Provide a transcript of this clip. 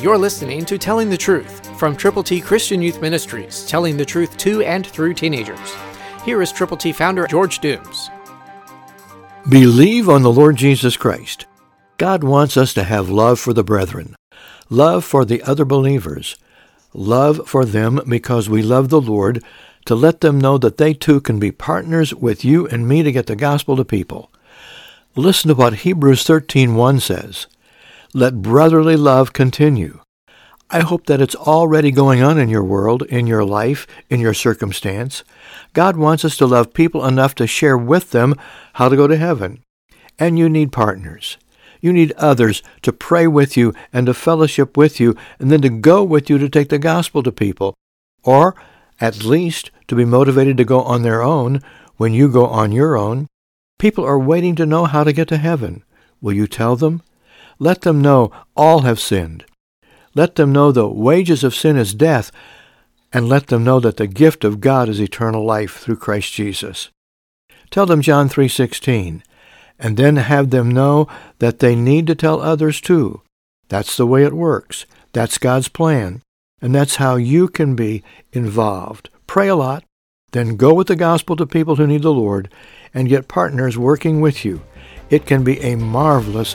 You're listening to Telling the Truth from Triple T Christian Youth Ministries, telling the truth to and through teenagers. Here is Triple T founder George Dooms. Believe on the Lord Jesus Christ. God wants us to have love for the brethren, love for the other believers, love for them because we love the Lord, to let them know that they too can be partners with you and me to get the gospel to people. Listen to what Hebrews 13:1 says. Let brotherly love continue. I hope that it's already going on in your world, in your life, in your circumstance. God wants us to love people enough to share with them how to go to heaven. And you need partners. You need others to pray with you and to fellowship with you, and then to go with you to take the gospel to people, or at least to be motivated to go on their own when you go on your own. People are waiting to know how to get to heaven. Will you tell them? Let them know all have sinned. Let them know the wages of sin is death, and let them know that the gift of God is eternal life through Christ Jesus. Tell them John 3:16, and then have them know that they need to tell others too. That's the way it works. That's God's plan, and that's how you can be involved. Pray a lot, then go with the gospel to people who need the Lord, and get partners working with you. It can be a marvelous